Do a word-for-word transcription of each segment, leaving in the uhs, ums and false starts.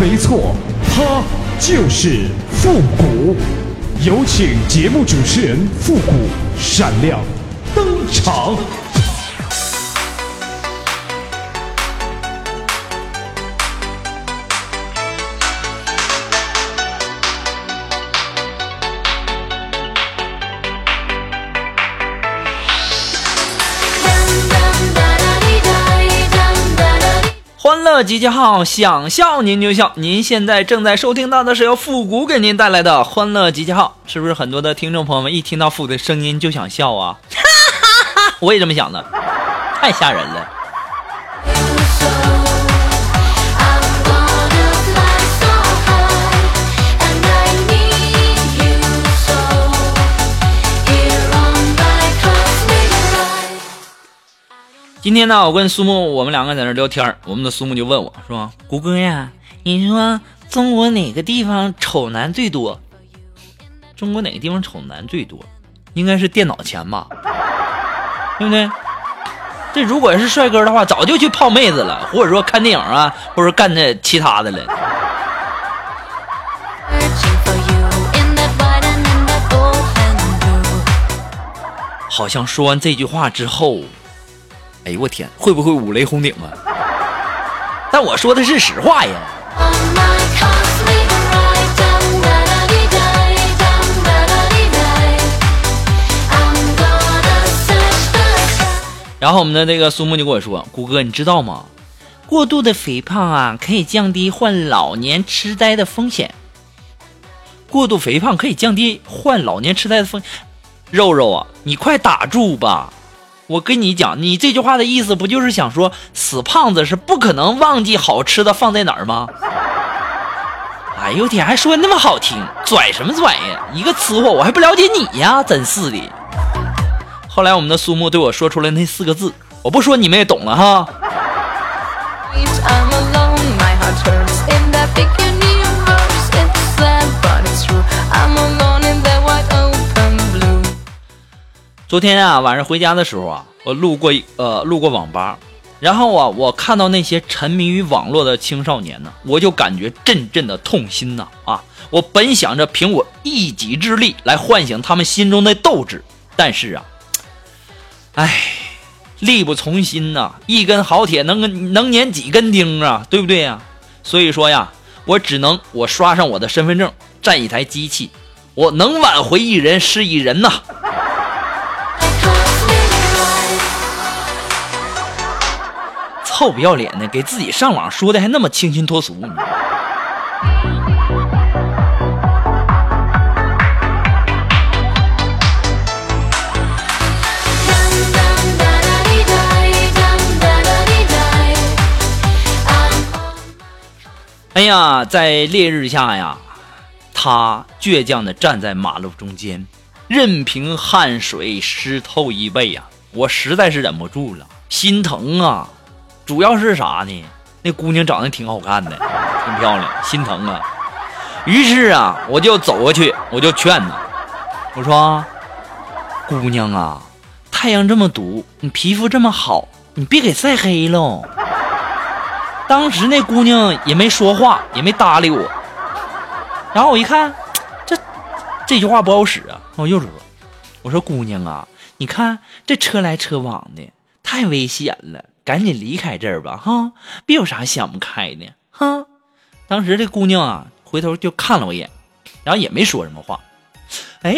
没错，他就是复古。有请节目主持人复古闪亮登场。集结号，想笑您就笑。您现在正在收听到的是由复古给您带来的欢乐集结号。是不是很多的听众朋友们一听到复古的声音就想笑啊？我也这么想的，太吓人了。今天呢，我跟苏木，我们两个在那聊天，我们的苏木就问我说：“谷歌呀，你说中国哪个地方丑男最多？中国哪个地方丑男最多？应该是电脑前吧，对不对？这如果是帅哥的话，早就去泡妹子了，或者说看电影啊，或者说干这其他的了。”好像说完这句话之后。哎呦我天，会不会五雷轰顶啊？但我说的是实话呀。然后我们的那个苏木就跟我说，谷哥你知道吗，过度的肥胖啊可以降低患老年痴呆的风险。过度肥胖可以降低患老年痴呆的风险。肉肉啊，你快打住吧。我跟你讲，你这句话的意思不就是想说死胖子是不可能忘记好吃的放在哪儿吗？哎呦天，还说那么好听，拽什么拽呀，一个吃货，我还不了解你呀，真是的。后来我们的苏木对我说出了那四个字，我不说你们也懂了哈。昨天啊晚上回家的时候啊，我路过呃路过网吧，然后啊我看到那些沉迷于网络的青少年呢，我就感觉阵阵的痛心呐啊！我本想着凭我一己之力来唤醒他们心中的斗志，但是啊，哎，力不从心呐、啊，一根好铁能能碾几根钉啊，对不对呀、啊？所以说呀，我只能我刷上我的身份证，占一台机器，我能挽回一人是一人呐。臭不要脸的，给自己上网说的还那么清新脱俗。哎呀，在烈日下呀，他倔强的站在马路中间，任凭汗水湿透衣背呀、啊，我实在是忍不住了，心疼啊。主要是啥呢？那姑娘长得挺好看的，挺漂亮，心疼啊。于是啊，我就走过去，我就劝她，我说：“姑娘啊，太阳这么毒，你皮肤这么好，你别给晒黑喽。”当时那姑娘也没说话，也没搭理我。然后我一看，这这句话不好使啊，我又说：“我说姑娘啊，你看这车来车往的，太危险了。”赶紧离开这儿吧，哈！别有啥想不开的，哈！当时这姑娘啊，回头就看了我一眼，然后也没说什么话。哎，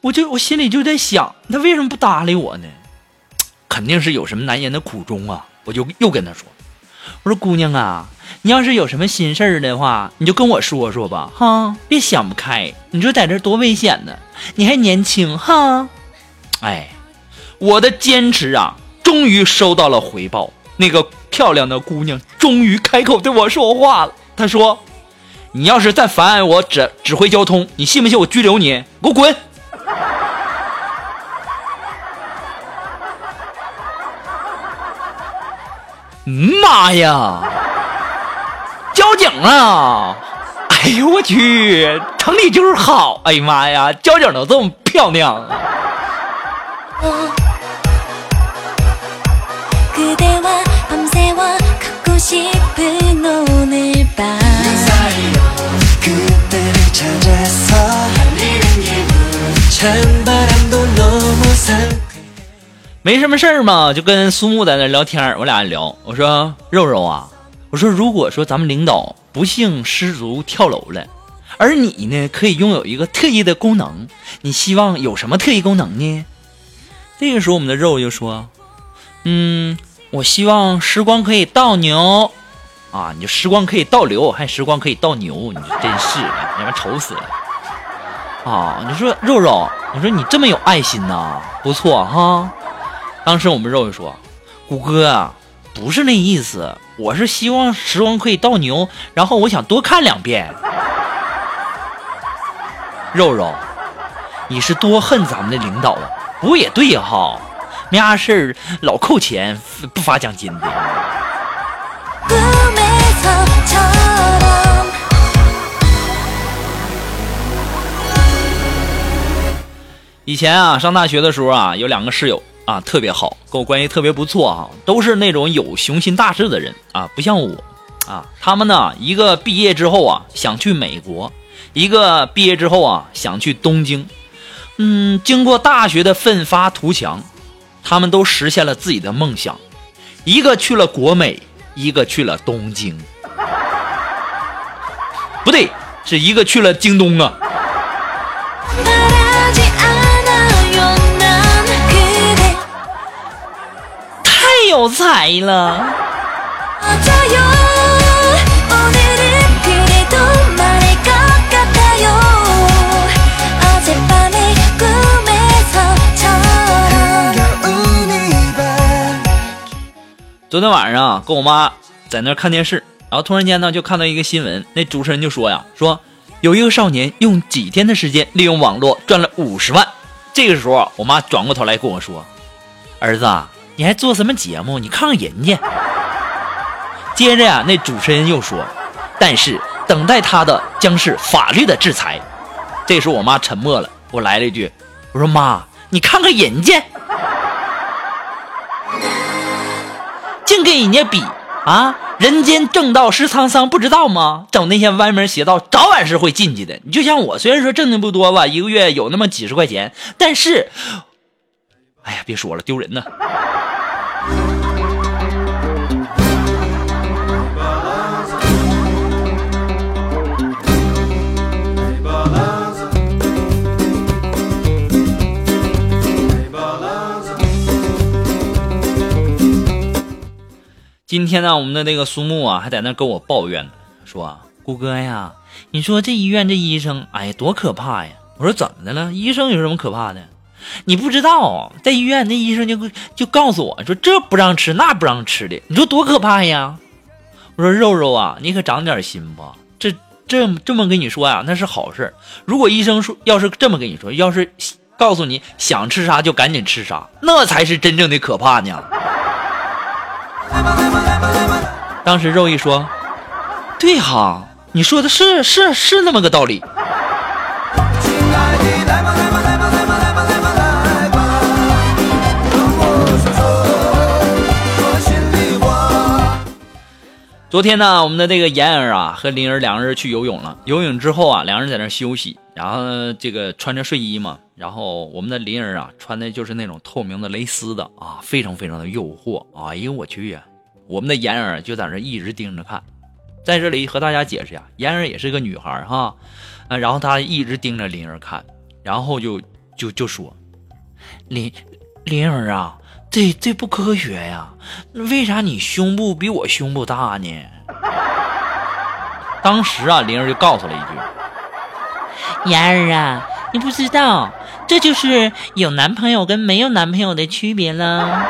我就我心里就在想，她为什么不搭理我呢？肯定是有什么难言的苦衷啊！我就又跟她说：“我说姑娘啊，你要是有什么心事儿的话，你就跟我说说吧，哈！别想不开，你说在这多危险呢，你还年轻，哈！”哎，我的坚持啊！终于收到了回报，那个漂亮的姑娘终于开口对我说话了。她说：“你要是再妨碍我指指挥交通，你信不信我拘留你？给我滚！妈呀，交警啊！哎呦我去，城里就是好！哎呀妈呀，交警都这么漂亮。没什么事儿嘛，就跟苏木在那聊天，我俩聊，我说肉肉啊，我说如果说咱们领导不幸失足跳楼了，而你呢可以拥有一个特异的功能，你希望有什么特异功能呢？这个时候我们的肉就说，嗯，我希望时光可以倒流啊！你就时光可以倒流，还时光可以倒牛，你就真是你们愁死了啊！你说肉肉，你说你这么有爱心呐、啊，不错哈。当时我们肉就说：“谷哥啊，不是那意思，我是希望时光可以倒牛，然后我想多看两遍。”肉肉，你是多恨咱们的领导啊？不过也对哈，没啥事儿老扣钱不发奖金的。以前啊，上大学的时候啊，有两个室友。啊，特别好，跟我关系特别不错啊，都是那种有雄心大志的人啊，不像我啊。他们呢，一个毕业之后啊想去美国，一个毕业之后啊想去东京。嗯，经过大学的奋发图强，他们都实现了自己的梦想，一个去了国美，一个去了东京，不对，是一个去了京东啊。有才了。昨天晚上啊，跟我妈在那看电视，然后突然间呢，就看到一个新闻，那主持人就说呀，说有一个少年用几天的时间利用网络赚了五十万。这个时候，我妈转过头来跟我说：“儿子啊。”你还做什么节目？你看看人家。接着啊，那主持人又说：“但是等待他的将是法律的制裁。”这时候我妈沉默了，我来了一句：“我说妈，你看看人家，净跟人家比啊！人间正道是沧桑，不知道吗？整那些歪门邪道，早晚是会进去的。你就像我，虽然说挣的不多吧，一个月有那么几十块钱，但是，哎呀，别说了，丢人呢。”今天呢，我们的那个苏木啊，还在那跟我抱怨呢，说顾哥呀，你说这医院这医生，哎呀，多可怕呀！我说怎么的了？医生有什么可怕的？你不知道，在医院那医生就就告诉我说这不让吃那不让吃的，你说多可怕呀！我说肉肉啊，你可长点心吧，这这这么跟你说呀，那是好事。如果医生说要是这么跟你说，要是告诉你想吃啥就赶紧吃啥，那才是真正的可怕呢。当时肉一说，对哈，你说的是是是那么个道理。昨天呢，我们的这个妍儿啊和林儿两个人去游泳了。游泳之后啊，两人在那休息，然后这个穿着睡衣嘛，然后我们的林儿啊穿的就是那种透明的蕾丝的啊，非常非常的诱惑啊！哎呦我去啊！我们的妍儿就在那一直盯着看。在这里和大家解释呀，妍儿也是个女孩哈，啊，然后她一直盯着林儿看，然后就就就说：“林林儿啊。”这这不科学呀！为啥你胸部比我胸部大呢？当时啊，玲儿就告诉了一句：“妍儿啊，你不知道，这就是有男朋友跟没有男朋友的区别了。”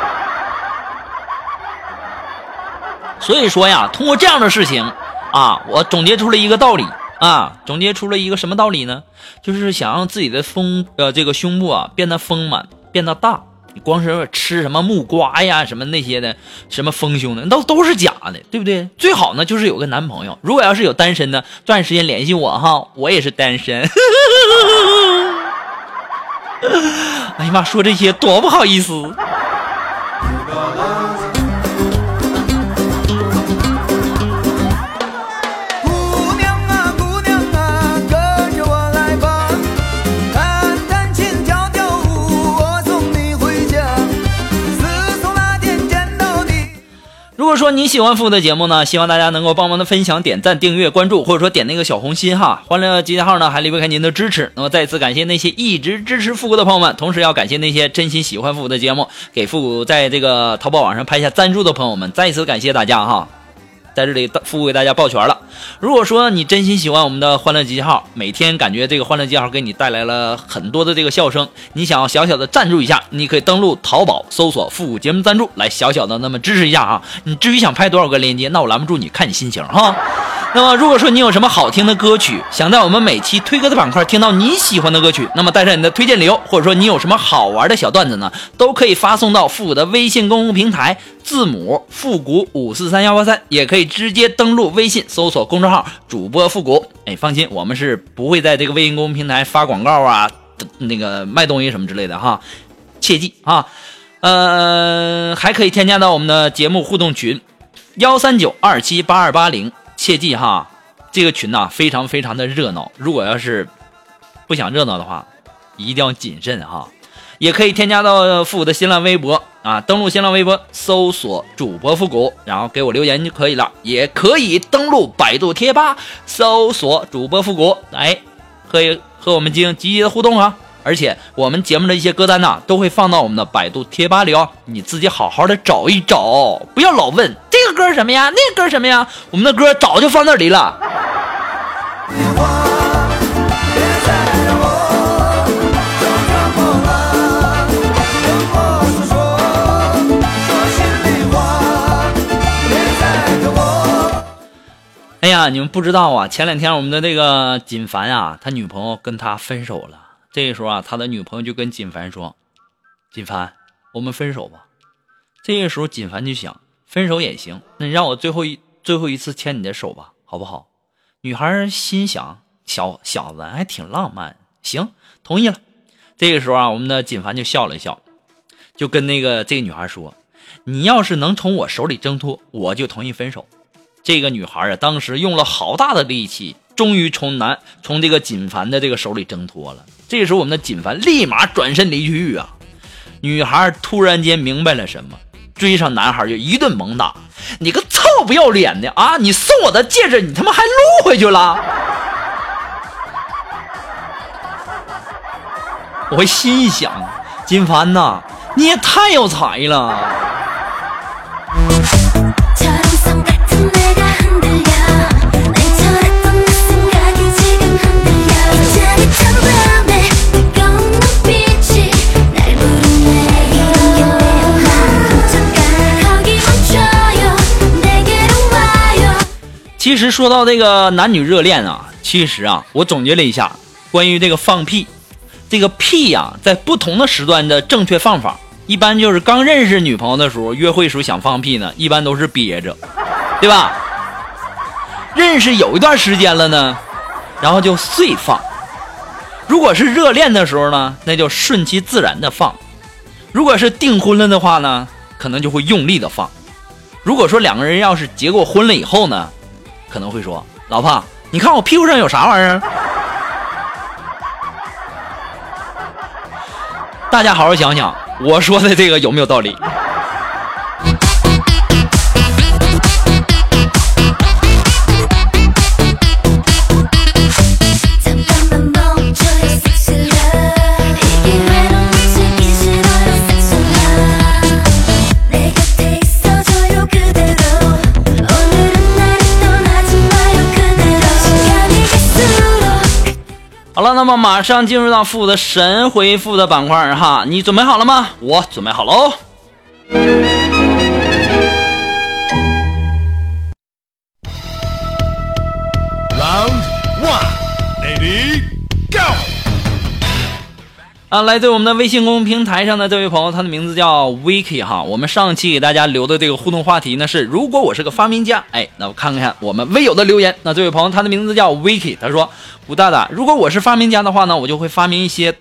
所以说呀，通过这样的事情啊，我总结出了一个道理啊，总结出了一个什么道理呢？就是想让自己的丰呃这个胸部啊变得丰满，变得大。你光是吃什么木瓜呀，什么那些的，什么丰胸的，都都是假的，对不对？最好呢就是有个男朋友。如果要是有单身呢，抓紧时间联系我哈，我也是单身。哎呀妈，说这些多不好意思。如果说你喜欢复古的节目呢，希望大家能够帮忙的分享、点赞、订阅、关注，或者说点那个小红心哈。欢乐集结号呢还离不开您的支持，那么再次感谢那些一直支持复古的朋友们，同时要感谢那些真心喜欢复古的节目，给复古在这个淘宝网上拍下赞助的朋友们，再一次感谢大家哈。在这里复古给大家抱拳了。如果说你真心喜欢我们的欢乐集结号，每天感觉这个欢乐集结号给你带来了很多的这个笑声，你想要小小的赞助一下，你可以登录淘宝搜索复古节目赞助，来小小的那么支持一下啊。你至于想拍多少个链接，那我拦不住你，看你心情哈。那么如果说你有什么好听的歌曲，想在我们每期推歌的板块听到你喜欢的歌曲，那么带上你的推荐理由，或者说你有什么好玩的小段子呢，都可以发送到复古的微信公众平台，字母复古五四三一八三，也可以直接登录微信搜索公众号主播复古。哎，放心，我们是不会在这个微信公众平台发广告啊，那个卖东西什么之类的哈，切记啊。呃，还可以添加到我们的节目互动群一三九二七八二八零，切记哈，这个群呐、啊、非常非常的热闹，如果要是不想热闹的话，一定要谨慎哈。也可以添加到复古的新浪微博啊，登录新浪微博搜索主播复古，然后给我留言就可以了。也可以登录百度贴吧搜索主播复古，哎，可以和我们进行积极的互动啊。而且我们节目的一些歌单呢、啊，都会放到我们的百度贴吧里哦，你自己好好的找一找，不要老问这个歌什么呀，那个歌什么呀，我们的歌早就放那里了。哎呀，你们不知道啊，前两天我们的那个锦凡啊，他女朋友跟他分手了。这个时候啊，他的女朋友就跟锦凡说：“锦凡，我们分手吧。”这个时候，锦凡就想，分手也行，那你让我最后一最后一次牵你的手吧，好不好？女孩心想，小小子还挺浪漫，行，同意了。这个时候啊，我们的锦凡就笑了一笑，就跟那个这个女孩说：“你要是能从我手里挣脱，我就同意分手。”这个女孩啊，当时用了好大的力气，终于从男从这个锦凡的这个手里挣脱了。这个时候，我们的锦凡立马转身离去啊！女孩突然间明白了什么，追上男孩就一顿猛打：“你个臭不要脸的啊！你送我的戒指，你他妈还撸回去了！”我心想：“锦凡呐，你也太有才了！”其实说到这个男女热恋啊，其实啊，我总结了一下关于这个放屁，这个屁啊，在不同的时段的正确放法，一般就是刚认识女朋友的时候，约会时候想放屁呢，一般都是憋着，对吧？认识有一段时间了呢，然后就碎放。如果是热恋的时候呢，那就顺其自然的放；如果是订婚了的话呢，可能就会用力的放；如果说两个人要是结过婚了以后呢，可能会说：“老婆，你看我屁股上有啥玩意儿？”大家好好想想，我说的这个有没有道理？好了，那么马上进入到复古的神回复的板块哈，你准备好了吗？我准备好了哦。Round one 啊，来自我们的微信公众平台上的这位朋友，他的名字叫 Vicky 哈。我们上期给大家留的这个互动话题呢是，如果我是个发明家，哎，那我看看我们微友的留言。那这位朋友，他的名字叫 Vicky， 他说，吴大大，如果我是发明家的话呢，我就会发明一些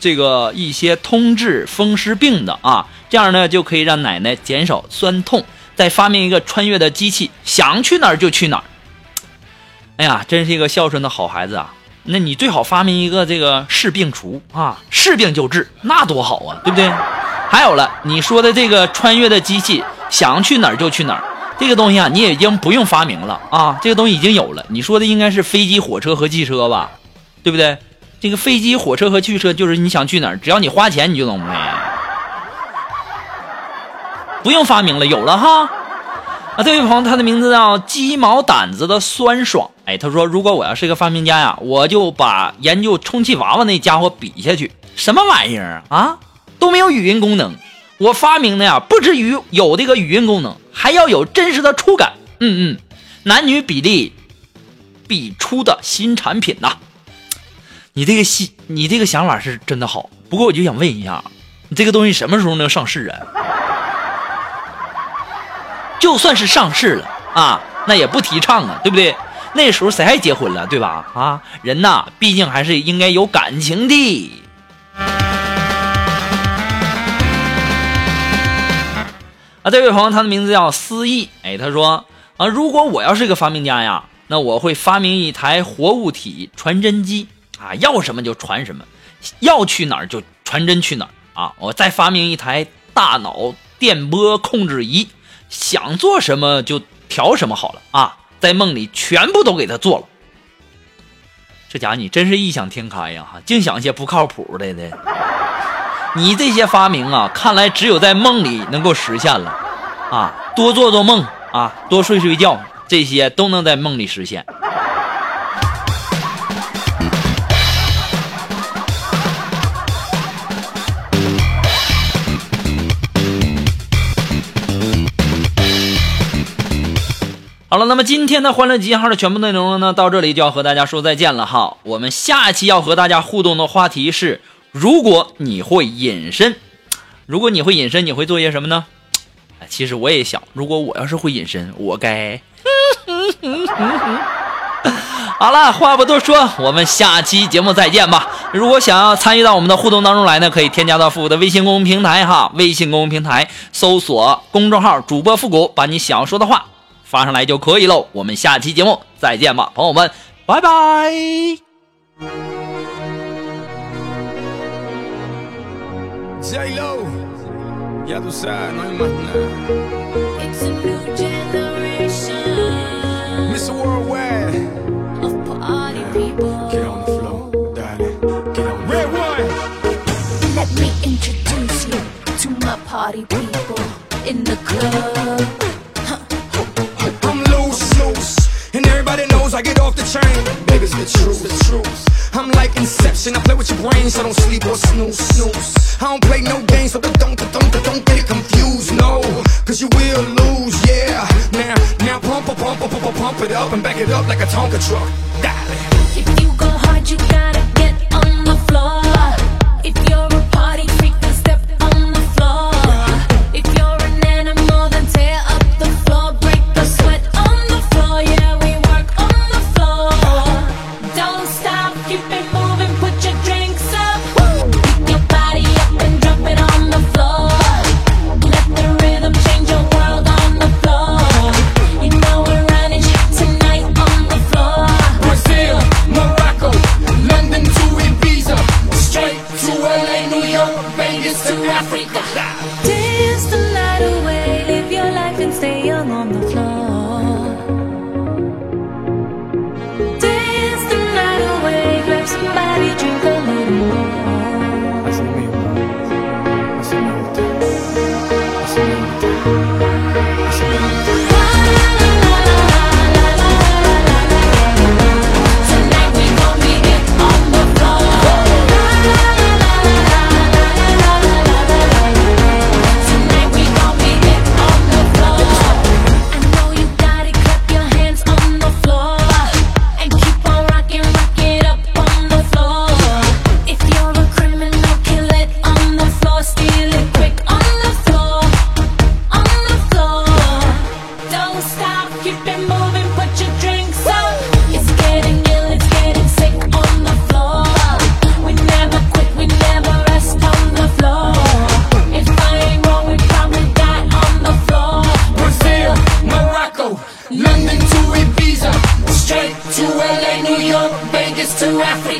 这个一些通治风湿病的啊，这样呢就可以让奶奶减少酸痛。再发明一个穿越的机器，想去哪儿就去哪儿。哎呀，真是一个孝顺的好孩子啊！那你最好发明一个这个视病除啊，视病就治，那多好啊，对不对？还有了，你说的这个穿越的机器，想去哪儿就去哪儿，这个东西啊，你也已经不用发明了啊，这个东西已经有了。你说的应该是飞机、火车和汽车吧，对不对？这个飞机、火车和汽车就是你想去哪儿，只要你花钱你就能买。不用发明了，有了哈。啊，这位朋友，他的名字叫鸡毛掸子的酸爽。哎，他说，如果我要是一个发明家呀，我就把研究充气娃娃那家伙比下去。什么玩意儿啊，都没有语音功能。我发明的呀，不止于有这个语音功能，还要有真实的触感。嗯嗯，男女比例必出的新产品呐、啊。你这个新，你这个想法是真的好。不过我就想问一下，你这个东西什么时候能上市啊？就算是上市了啊，那也不提倡啊，对不对？那时候谁还结婚了，对吧？啊，人呐，毕竟还是应该有感情的。啊，这位朋友，他的名字叫思意。哎，他说啊，如果我要是一个发明家呀，那我会发明一台活物体传真机啊，要什么就传什么，要去哪儿就传真去哪儿啊。我再发明一台大脑电波控制仪。想做什么就调什么好了啊，在梦里全部都给他做了。这家伙你真是异想天开呀，净想些不靠谱的的。你这些发明啊，看来只有在梦里能够实现了啊，多做做梦啊，多睡睡觉，这些都能在梦里实现。好了，那么今天的欢乐集号的全部内容呢，到这里就要和大家说再见了哈。我们下期要和大家互动的话题是，如果你会隐身，如果你会隐身，你会做些什么呢？其实我也想，如果我要是会隐身，我该……好了，话不多说，我们下期节目再见吧。如果想要参与到我们的互动当中来呢，可以添加到复古的微信公众平台哈，微信公众平台搜索公众号主播复古，把你想要说的话发上来就可以喽，我们下期节目再见吧，朋友们，拜拜。I get off the train, baby, it's the truth, the truth. I'm like Inception, I play with your brains, so don't sleep or snooze, snooze. I don't play no games, so don't, don't, don't, don't get it confused, no. Cause you will lose, yeah. Now, now pump, pump, pump, pump, pump it up and back it up like a Tonka truck, darling. If you go hard, you gotta get on the floor. If you're a party freak, then step on the floor. If you're an animal, then tear up the floor, break the sweat on the floor, yeah. L A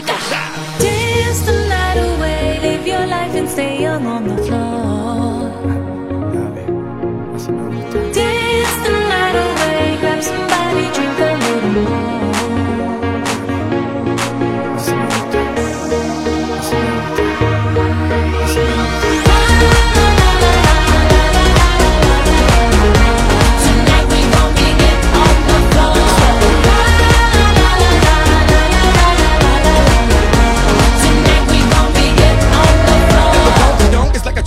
Dance the night away, live your life and stay young on the floor. Dance the night away, grab somebody, drink a little more.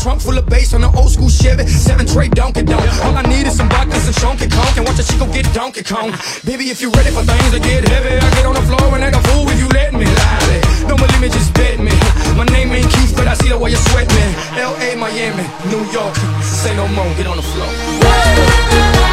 Trunk full of bass on an old school Chevy Seven tray Donkey Donk. All I need is some vodka, some Chunky Conk, and watch a chico get Donkey Kong. Baby, if you're ready for things to get heavy, I get on the floor and act a fool if you let me. Lively, don't believe me, just bet me. My name ain't Keith, but I see the way you sweat me. L A, Miami, New York, say no more, get on the floor.